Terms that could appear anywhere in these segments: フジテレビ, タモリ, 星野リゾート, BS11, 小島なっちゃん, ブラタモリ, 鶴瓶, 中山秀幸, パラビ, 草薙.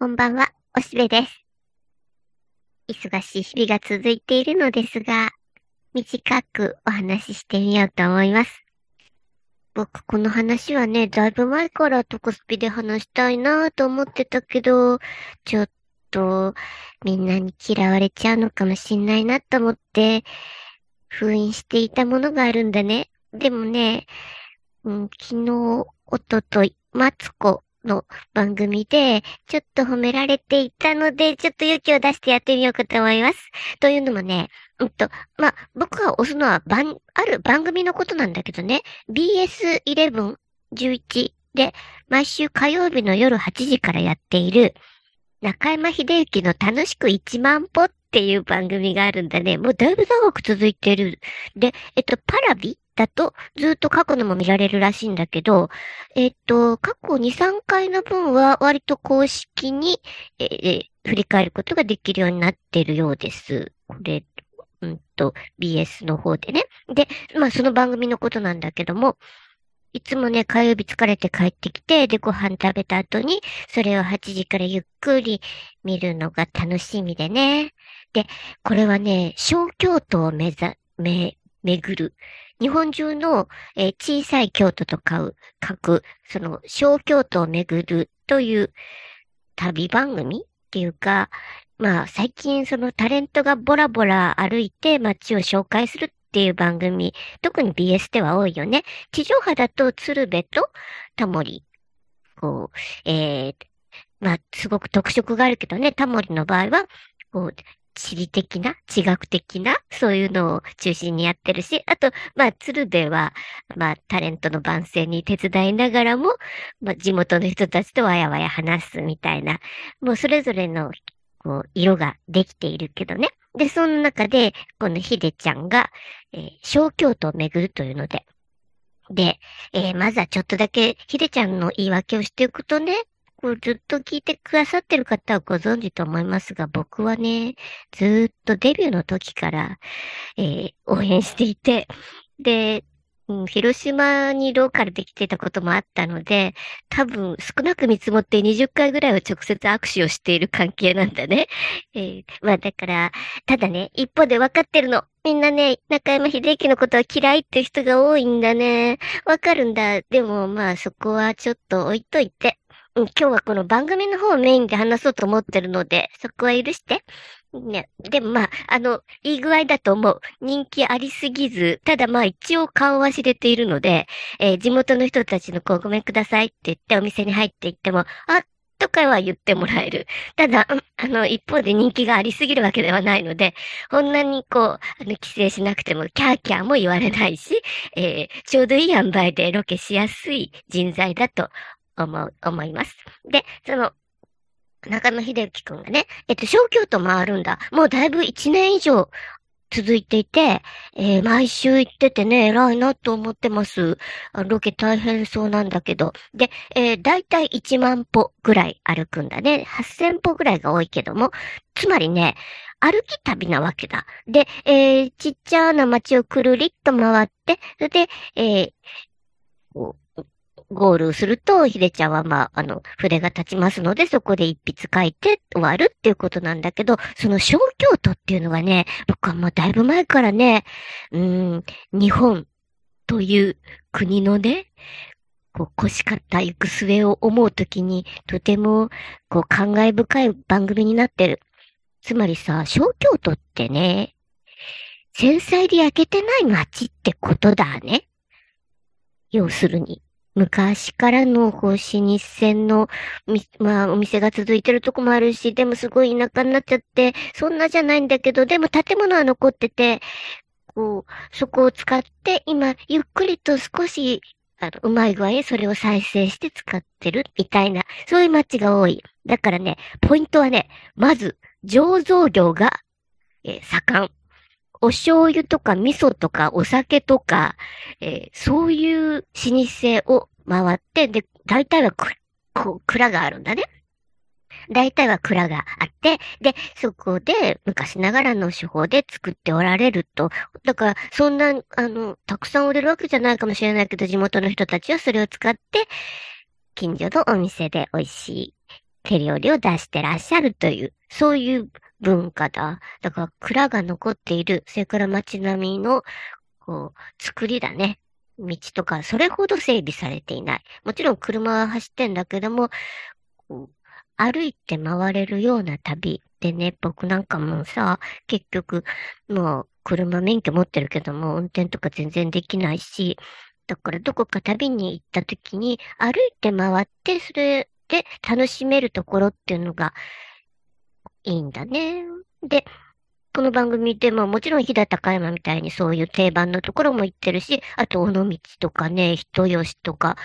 こんばんは、おしべです。忙しい日々が続いているのですが、短くお話ししてみようと思います。僕、この話はね、だいぶ前からトコスピで話したいなぁと思ってたけど、ちょっとみんなに嫌われちゃうのかもしんないなと思って、封印していたものがあるんだね。でもね、昨日、おととい、マツコの番組でちょっと褒められていたので、ちょっと勇気を出してやってみようかと思います。というのもね、僕が押すのはある番組のことなんだけどね、BS11、11で毎週火曜日の夜8時からやっている中山秀幸の楽しく1万歩っていう番組があるんだね。もうだいぶ長く続いてる。で、パラビだとずっと過去のも見られるらしいんだけど、過去2、3回の分は割と公式に、振り返ることができるようになってるようです。これ、BS の方でね。で、その番組のことなんだけども、いつもね、火曜日疲れて帰ってきて、で、ご飯食べた後に、それを8時からゆっくり見るのが楽しみでね。で、これはね、小京都を巡る。日本中の、小さい京都と書く、その小京都を巡るという旅番組っていうか、最近そのタレントがボラボラ歩いて街を紹介するっていう番組、特に BS では多いよね。地上波だと鶴瓶とタモリ。すごく特色があるけどね、タモリの場合は、地理的な、地学的な、そういうのを中心にやってるし、あと、鶴瓶は、タレントの番宣に手伝いながらも、地元の人たちとわやわや話すみたいな、もうそれぞれの、色ができているけどね。で、その中で、このひでちゃんが、小京都を巡るというので。で、まずはちょっとだけ、ひでちゃんの言い訳をしておくとね、ずっと聞いてくださってる方はご存知と思いますが、僕はね、ずっとデビューの時から、応援していて、で、広島にローカルで来てたこともあったので、多分少なく見積もって20回ぐらいは直接握手をしている関係なんだね。だから、ただね、一方で分かってるの。みんなね、中山秀幸のことは嫌いっていう人が多いんだね。分かるんだ。でもそこはちょっと置いといて。今日はこの番組の方をメインで話そうと思ってるので、そこは許して。ね、でもいい具合だと思う。人気ありすぎず、ただ一応顔は知れているので、地元の人たちのごめんくださいって言ってお店に入っていっても、とかは言ってもらえる。ただ、一方で人気がありすぎるわけではないので、こんなに規制しなくても、キャーキャーも言われないし、ちょうどいい塩梅でロケしやすい人材だと思います。で、その、中山秀幸くんがね、小京都回るんだ。もうだいぶ1年以上続いていて、毎週行っててね、偉いなと思ってます。ロケ大変そうなんだけど。で、だいたい1万歩ぐらい歩くんだね。8000歩ぐらいが多いけども。つまりね、歩き旅なわけだ。で、ちっちゃな街をくるりっと回って、それで、ゴールすると、ひでちゃんは、筆が立ちますので、そこで一筆書いて終わるっていうことなんだけど、その小京都っていうのがね、僕はもうだいぶ前からね、日本という国のね、こしかった行く末を思うときに、とても、感慨深い番組になってる。つまりさ、小京都ってね、戦災で焼けてない街ってことだね。要するに。昔からの老舗の、お店が続いてるとこもあるし、でもすごい田舎になっちゃって、そんなじゃないんだけど、でも建物は残ってて、そこを使って、今、ゆっくりと少し、うまい具合にそれを再生して使ってる、みたいな、そういう街が多い。だからね、ポイントはね、まず、醸造業が、盛ん。お醤油とか味噌とかお酒とか、そういう老舗を回って、で、大体は蔵があるんだね。大体は蔵があって、で、そこで昔ながらの手法で作っておられると。だから、そんな、たくさん売れるわけじゃないかもしれないけど、地元の人たちはそれを使って、近所のお店で美味しい手料理を出してらっしゃるという、そういう文化だ。だから蔵が残っている、それから街並みの、こう、作りだね。道とか、それほど整備されていない。もちろん車は走ってんだけども、こう歩いて回れるような旅でね、僕なんかもさ、結局、もう車免許持ってるけども、運転とか全然できないし、だからどこか旅に行った時に歩いて回って、それで楽しめるところっていうのがいいんだね。で、この番組でももちろん飛騨高山みたいにそういう定番のところも行ってるし、あと尾道とかね、人吉とか、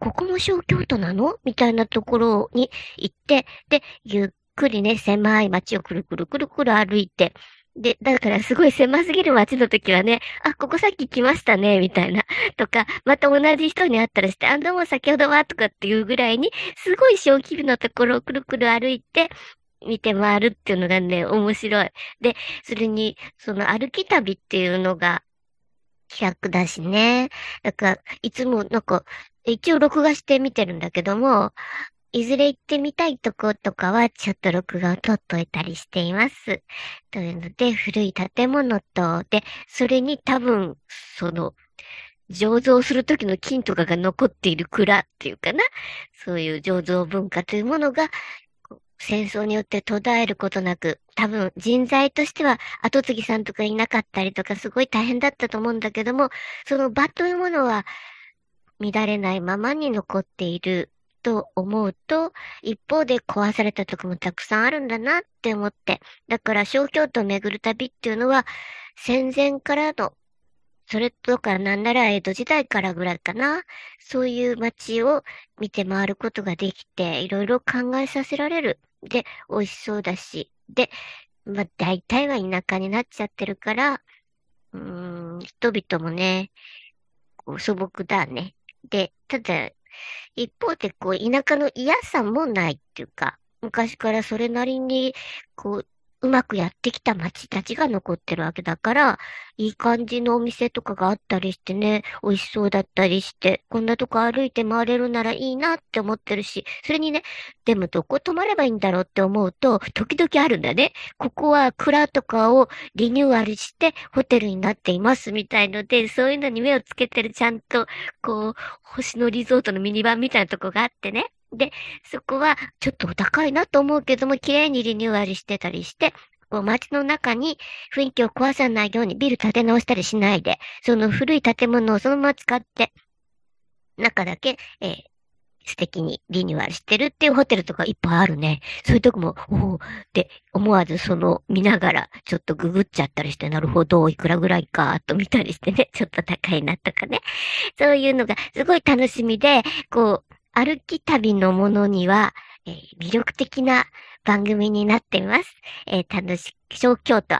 ここも小京都なの？みたいなところに行って、で、ゆっくりね、狭い街をくるくるくるくる歩いて、で、だからすごい狭すぎる街の時はね、あ、ここさっき来ましたね、みたいな。とか、また同じ人に会ったらして、あ、どうも先ほどは、とかっていうぐらいに、すごい小規模なところをくるくる歩いて、見て回るっていうのがね、面白い。で、それに、その歩き旅っていうのが、企画だしね。だから、いつもなんか、一応録画して見てるんだけども、いずれ行ってみたいとことかは、ちょっと録画を撮っといたりしています。というので、古い建物と、で、それに多分、その、醸造する時の金とかが残っている蔵っていうかな。そういう醸造文化というものが、戦争によって途絶えることなく、多分人材としては後継ぎさんとかいなかったりとかすごい大変だったと思うんだけども、その場というものは乱れないままに残っていると思うと、一方で壊されたとこもたくさんあるんだなって思って、だから小京都を巡る旅っていうのは戦前からの、それとかなんなら江戸時代からぐらいかな。そういう街を見て回ることができて、いろいろ考えさせられる。で、美味しそうだし。で、まあ、大体は田舎になっちゃってるから、人々もね、こう素朴だね。で、ただ、一方でこう、田舎の嫌さもないっていうか、昔からそれなりに、こう、うまくやってきた街たちが残ってるわけだから、いい感じのお店とかがあったりしてね、美味しそうだったりして、こんなとこ歩いて回れるならいいなって思ってるし、それにね、でもどこ泊まればいいんだろうって思うと、時々あるんだね。ここは蔵とかをリニューアルしてホテルになっていますみたいので、そういうのに目をつけてるちゃんと、こう、星野リゾートのミニバンみたいなとこがあってね。で、そこはちょっとお高いなと思うけども、綺麗にリニューアルしてたりして、こう街の中に雰囲気を壊さないようにビル建て直したりしないで、その古い建物をそのまま使って、中だけ、素敵にリニューアルしてるっていうホテルとかいっぱいあるね。そういうとこも、おおって思わずその見ながらちょっとググっちゃったりして、なるほど、いくらぐらいか、と見たりしてね、ちょっと高いなとかね。そういうのがすごい楽しみで、こう、歩き旅のものには、魅力的な番組になっています。小京都、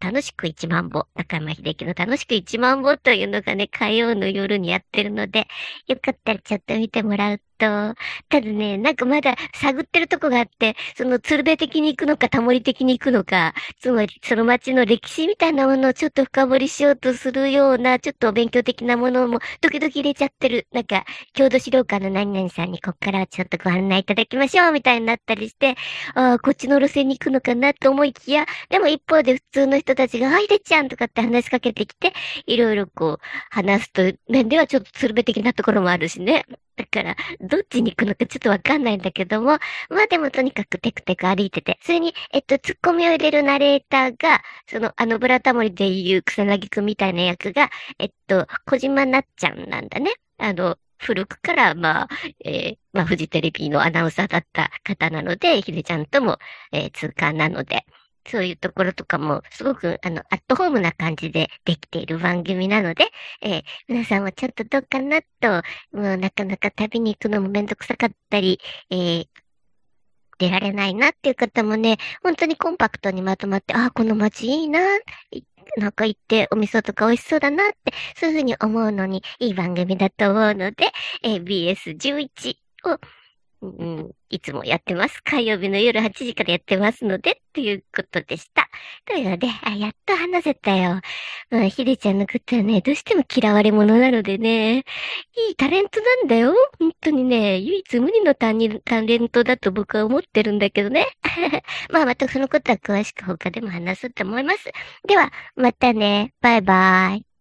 楽しく1万歩、中山秀樹の楽しく1万歩というのがね、火曜の夜にやってるので、よかったらちょっと見てもらうと、ただね、なんかまだ探ってるとこがあって、その鶴瓶的に行くのか、タモリ的に行くのか、つまりその街の歴史みたいなものをちょっと深掘りしようとするような、ちょっと勉強的なものも時々入れちゃってる、なんか、郷土資料館の何々さんにこっからちょっとご案内いただきましょう、みたいになったりして、ああ、こっちの路線に行くのかなと思いきや、でも一方で普通の人たちが、あ、ひでちゃんとかって話しかけてきて、いろいろこう、話すという面ではちょっと鶴瓶的なところもあるしね。だから、どっちに行くのかちょっとわかんないんだけども、まあでもとにかくテクテク歩いてて、それに、ツッコミを入れるナレーターが、その、ブラタモリでいう草薙くんみたいな役が、小島なっちゃんなんだね。古くから、まあ、フジテレビのアナウンサーだった方なので、ひでちゃんとも、通貫なので、そういうところとかも、すごく、アットホームな感じでできている番組なので、皆さんもちょっとどうかなと、もうなかなか旅に行くのもめんどくさかったり、出られないなっていう方もね、本当にコンパクトにまとまって、ああ、この街いいな、なんか行ってお味噌とか美味しそうだなって、そういうふうに思うのにいい番組だと思うので、BS11 を、うん、いつもやってます。火曜日の夜8時からやってますので、ということでした。というので、あ、やっと話せたよ。まあ、ひでちゃんのことはね、どうしても嫌われ者なのでね、いいタレントなんだよ。本当にね、唯一無二のタレントだと僕は思ってるんだけどね。まあ、またそのことは詳しく他でも話そうと思います。では、またね。バイバーイ。